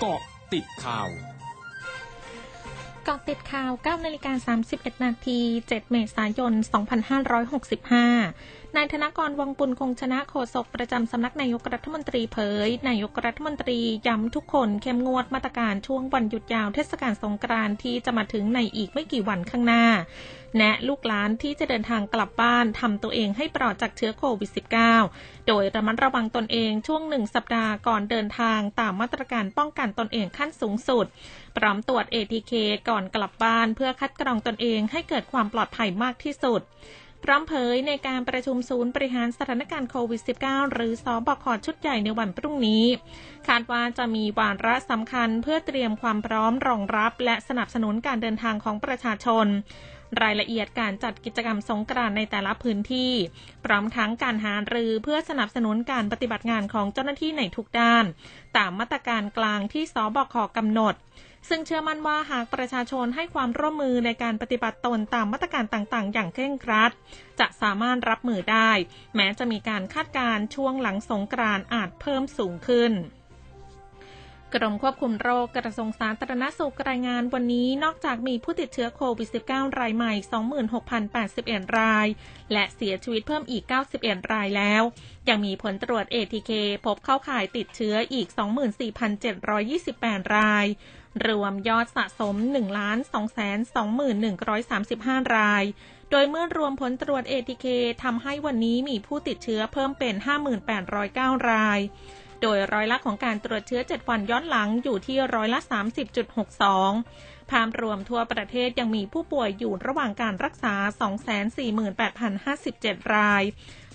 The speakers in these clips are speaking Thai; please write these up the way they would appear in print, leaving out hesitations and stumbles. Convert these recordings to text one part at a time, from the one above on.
เกาะติดข่าวเกาะติดข่าว 9:31 นาที 7 เมษายน 2565นายธนกร วังบุญคงชนะโฆษกประจำสำนักนายกรัฐมนตรีเผยนายกรัฐมนตรีย้ำทุกคนเข้มงวดมาตรการช่วงวันหยุดยาวเทศกาลสงกรานต์ที่จะมาถึงในอีกไม่กี่วันข้างหน้าแนะลูกหลานที่จะเดินทางกลับบ้านทำตัวเองให้ปลอดจากเชื้อโควิด -19 โดยระมัดระวังตนเองช่วง1สัปดาห์ก่อนเดินทางตามมาตรการป้องกันตนเองขั้นสูงสุดพร้อมตรวจ ATK ก่อนกลับบ้านเพื่อคัดกรองตนเองให้เกิดความปลอดภัยมากที่สุดพร้อมเผยในการประชุมศูนย์บริหารสถานการณ์โควิด -19 หรือสบค.ชุดใหญ่ในวันพรุ่งนี้คาดว่าจะมีวาระสำคัญเพื่อเตรียมความพร้อมรองรับและสนับสนุนการเดินทางของประชาชนรายละเอียดการจัดกิจกรรมสงกรานต์ในแต่ละพื้นที่พร้อมทั้งการหารือเพื่อสนับสนุนการปฏิบัติงานของเจ้าหน้าที่ในทุกด้านตามมาตรการกลางที่สบค.กำหนดซึ่งเชื่อมั่นว่าหากประชาชนให้ความร่วมมือในการปฏิบัติตนตามมาตรการต่างๆอย่างเคร่งครัดจะสามารถรับมือได้แม้จะมีการคาดการณ์ช่วงหลังสงกรานต์อาจเพิ่มสูงขึ้นกรมควบคุมโรคกระทรวงสาธารณสุขรายงานวันนี้นอกจากมีผู้ติดเชื้อโควิด -19 รายใหม่ 26,081 รายและเสียชีวิตเพิ่มอีก91รายแล้วยังมีผลตรวจ ATK พบเข้าข่ายติดเชื้ออีก 24,728 รายรวมยอดสะสม 1,221,135 รายโดยเมื่อรวมผลตรวจ ATK ทำให้วันนี้มีผู้ติดเชื้อเพิ่มเป็น 5,809 รายโดยร้อยละของการตรวจเชื้อ7วันย้อนหลังอยู่ที่ร้อยละ 30.62 ภาพรวมทั่วประเทศยังมีผู้ป่วยอยู่ระหว่างการรักษา 248,057 ราย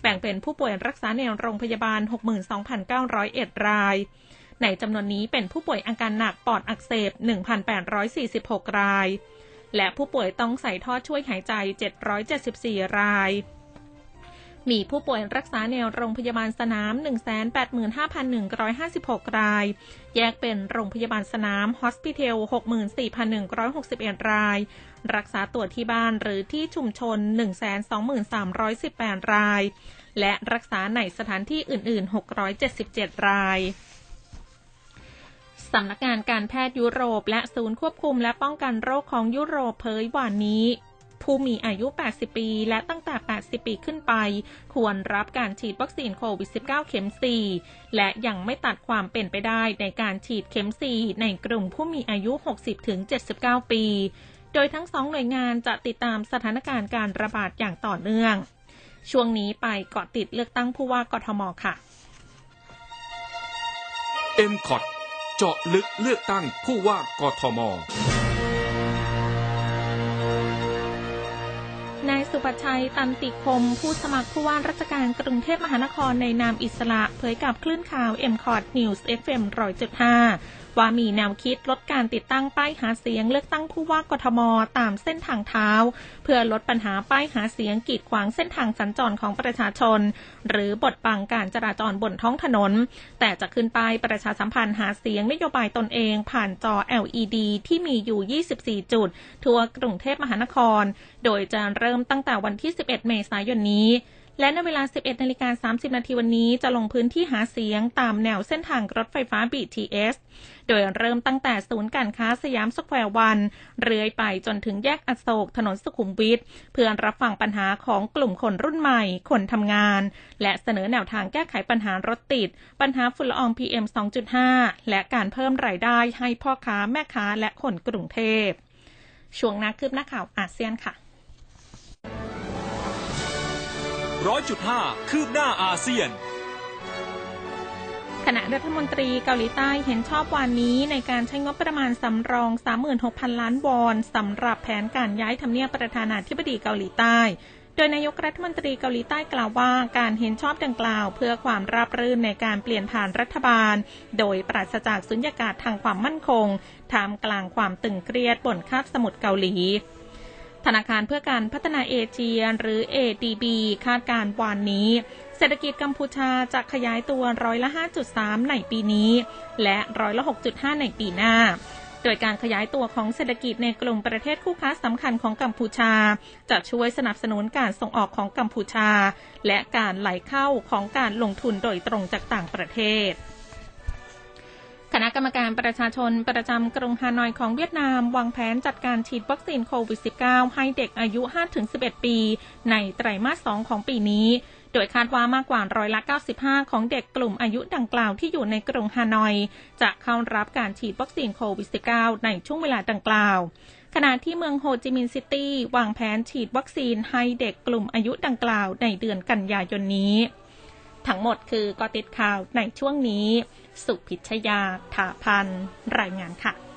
แบ่งเป็นผู้ป่วยรักษาในโรงพยาบาล 62,901 รายในจำนวนนี้เป็นผู้ป่วยอาการหนักปอดอักเสบ 1,846 รายและผู้ป่วยต้องใส่ท่อช่วยหายใจ 774 รายมีผู้ป่วยรักษาในโรงพยาบาลสนาม 185,156 รายแยกเป็นโรงพยาบาลสนามฮอสพิเทล 64,161 รายรักษาตัวที่บ้านหรือที่ชุมชน 123,318 รายและรักษาในสถานที่อื่นๆ677รายสำนักงานการแพทย์ยุโรปและศูนย์ควบคุมและป้องกันโรคของยุโรปเผยวันนี้ผู้มีอายุ 80 ปีและตั้งแต่ 80 ปีขึ้นไปควรรับการฉีดวัคซีนโควิด -19 เข็ม 4และยังไม่ตัดความเป็นไปได้ในการฉีดเข็ม 4ในกลุ่มผู้มีอายุ 60-79 ปีโดยทั้งสองหน่วยงานจะติดตามสถานการณ์การระบาดอย่างต่อเนื่องช่วงนี้ไปเกาะติดเลือกตั้งผู้ว่ากทมค่ะ M-Cot เจาะลึกเลือกตั้งผู้ว่ากทมนายสุประชัย ตันติคมผู้สมัครผู้ว่าราชการกรุงเทพมหานครในนามอิสระเผยกับคลื่นข่าว M-Cot News FM 100.5 ว่ามีแนวคิดลดการติดตั้งป้ายหาเสียงเลือกตั้งผู้ว่ากทมตามเส้นทางเท้าเพื่อลดปัญหาป้ายหาเสียงกีดขวางเส้นทางสัญจรของประชาชนหรือบดบังการจราจรบนท้องถนนแต่จะขึ้นป้ายประชาสัมพันธ์หาเสียงนโยบายตนเองผ่านจอ LED ที่มีอยู่ 24 จุดทั่วกรุงเทพมหานครโดยจะเริ่มตั้งแต่วันที่ 11 เมษายนนี้และในเวลา 11:30 นาทีวันนี้จะลงพื้นที่หาเสียงตามแนวเส้นทางรถไฟฟ้า BTS โดยเริ่มตั้งแต่ศูนย์การค้าสยามสแควร์วันเรื่อยไปจนถึงแยกอโศกถนนสุขุมวิทเพื่อรับฟังปัญหาของกลุ่มคนรุ่นใหม่คนทำงานและเสนอแนวทางแก้ไขปัญหารถติดปัญหาฝุ่นละออง PM 2.5 และการเพิ่มรายได้ให้พ่อค้าแม่ค้าและคนกรุงเทพช่วงนักคืบหน้าข่าวอาเซียนค่ะ100.5 คืบหน้าอาเซียนคณะรัฐมนตรีเกาหลีใต้เห็นชอบวันนี้ในการใช้งบประมาณสำรอง 36,000 ล้านวอนสำหรับแผนการย้ายทำเนียบประธานาธิบดีเกาหลีใต้โดยนายกรัฐมนตรีเกาหลีใต้กล่าวว่าการเห็นชอบดังกล่าวเพื่อความราบรื่นในการเปลี่ยนผ่านรัฐบาลโดยปราศจากสุญญากาศทางความมั่นคงท่ามกลางความตึงเครียดบนคาบสมุทรเกาหลีธนาคารเพื่อการพัฒนาเอเชียหรือ ADB คาดการณ์วันนี้เศรษฐกิจกัมพูชาจะขยายตัวร้อยละ 5.3 ในปีนี้และร้อยละ 6.5 ในปีหน้าโดยการขยายตัวของเศรษฐกิจในกลุ่มประเทศคู่ค้าสำคัญของกัมพูชาจะช่วยสนับสนุนการส่งออกของกัมพูชาและการไหลเข้าของการลงทุนโดยตรงจากต่างประเทศ คณะกรรมการประชาชนประจำกรุงฮานอยของเวียดนามวางแผนจัดการฉีดวัคซีนโควิด -19 ให้เด็กอายุ 5-11 ปีในไตรมาส 2 ของปีนี้โดยคาดว่ามากกว่า95%ของเด็กกลุ่มอายุดังกล่าวที่อยู่ในกรุงฮานอยจะเข้ารับการฉีดวัคซีนโควิด -19 ในช่วงเวลาดังกล่าวขณะที่เมืองโฮจิมินห์ซิตี้วางแผนฉีดวัคซีนให้เด็กกลุ่มอายุดังกล่าวในเดือนกันยายนนี้ทั้งหมดคือกอติดข่าวในช่วงนี้สุพิชยาถาพันรายงานค่ะ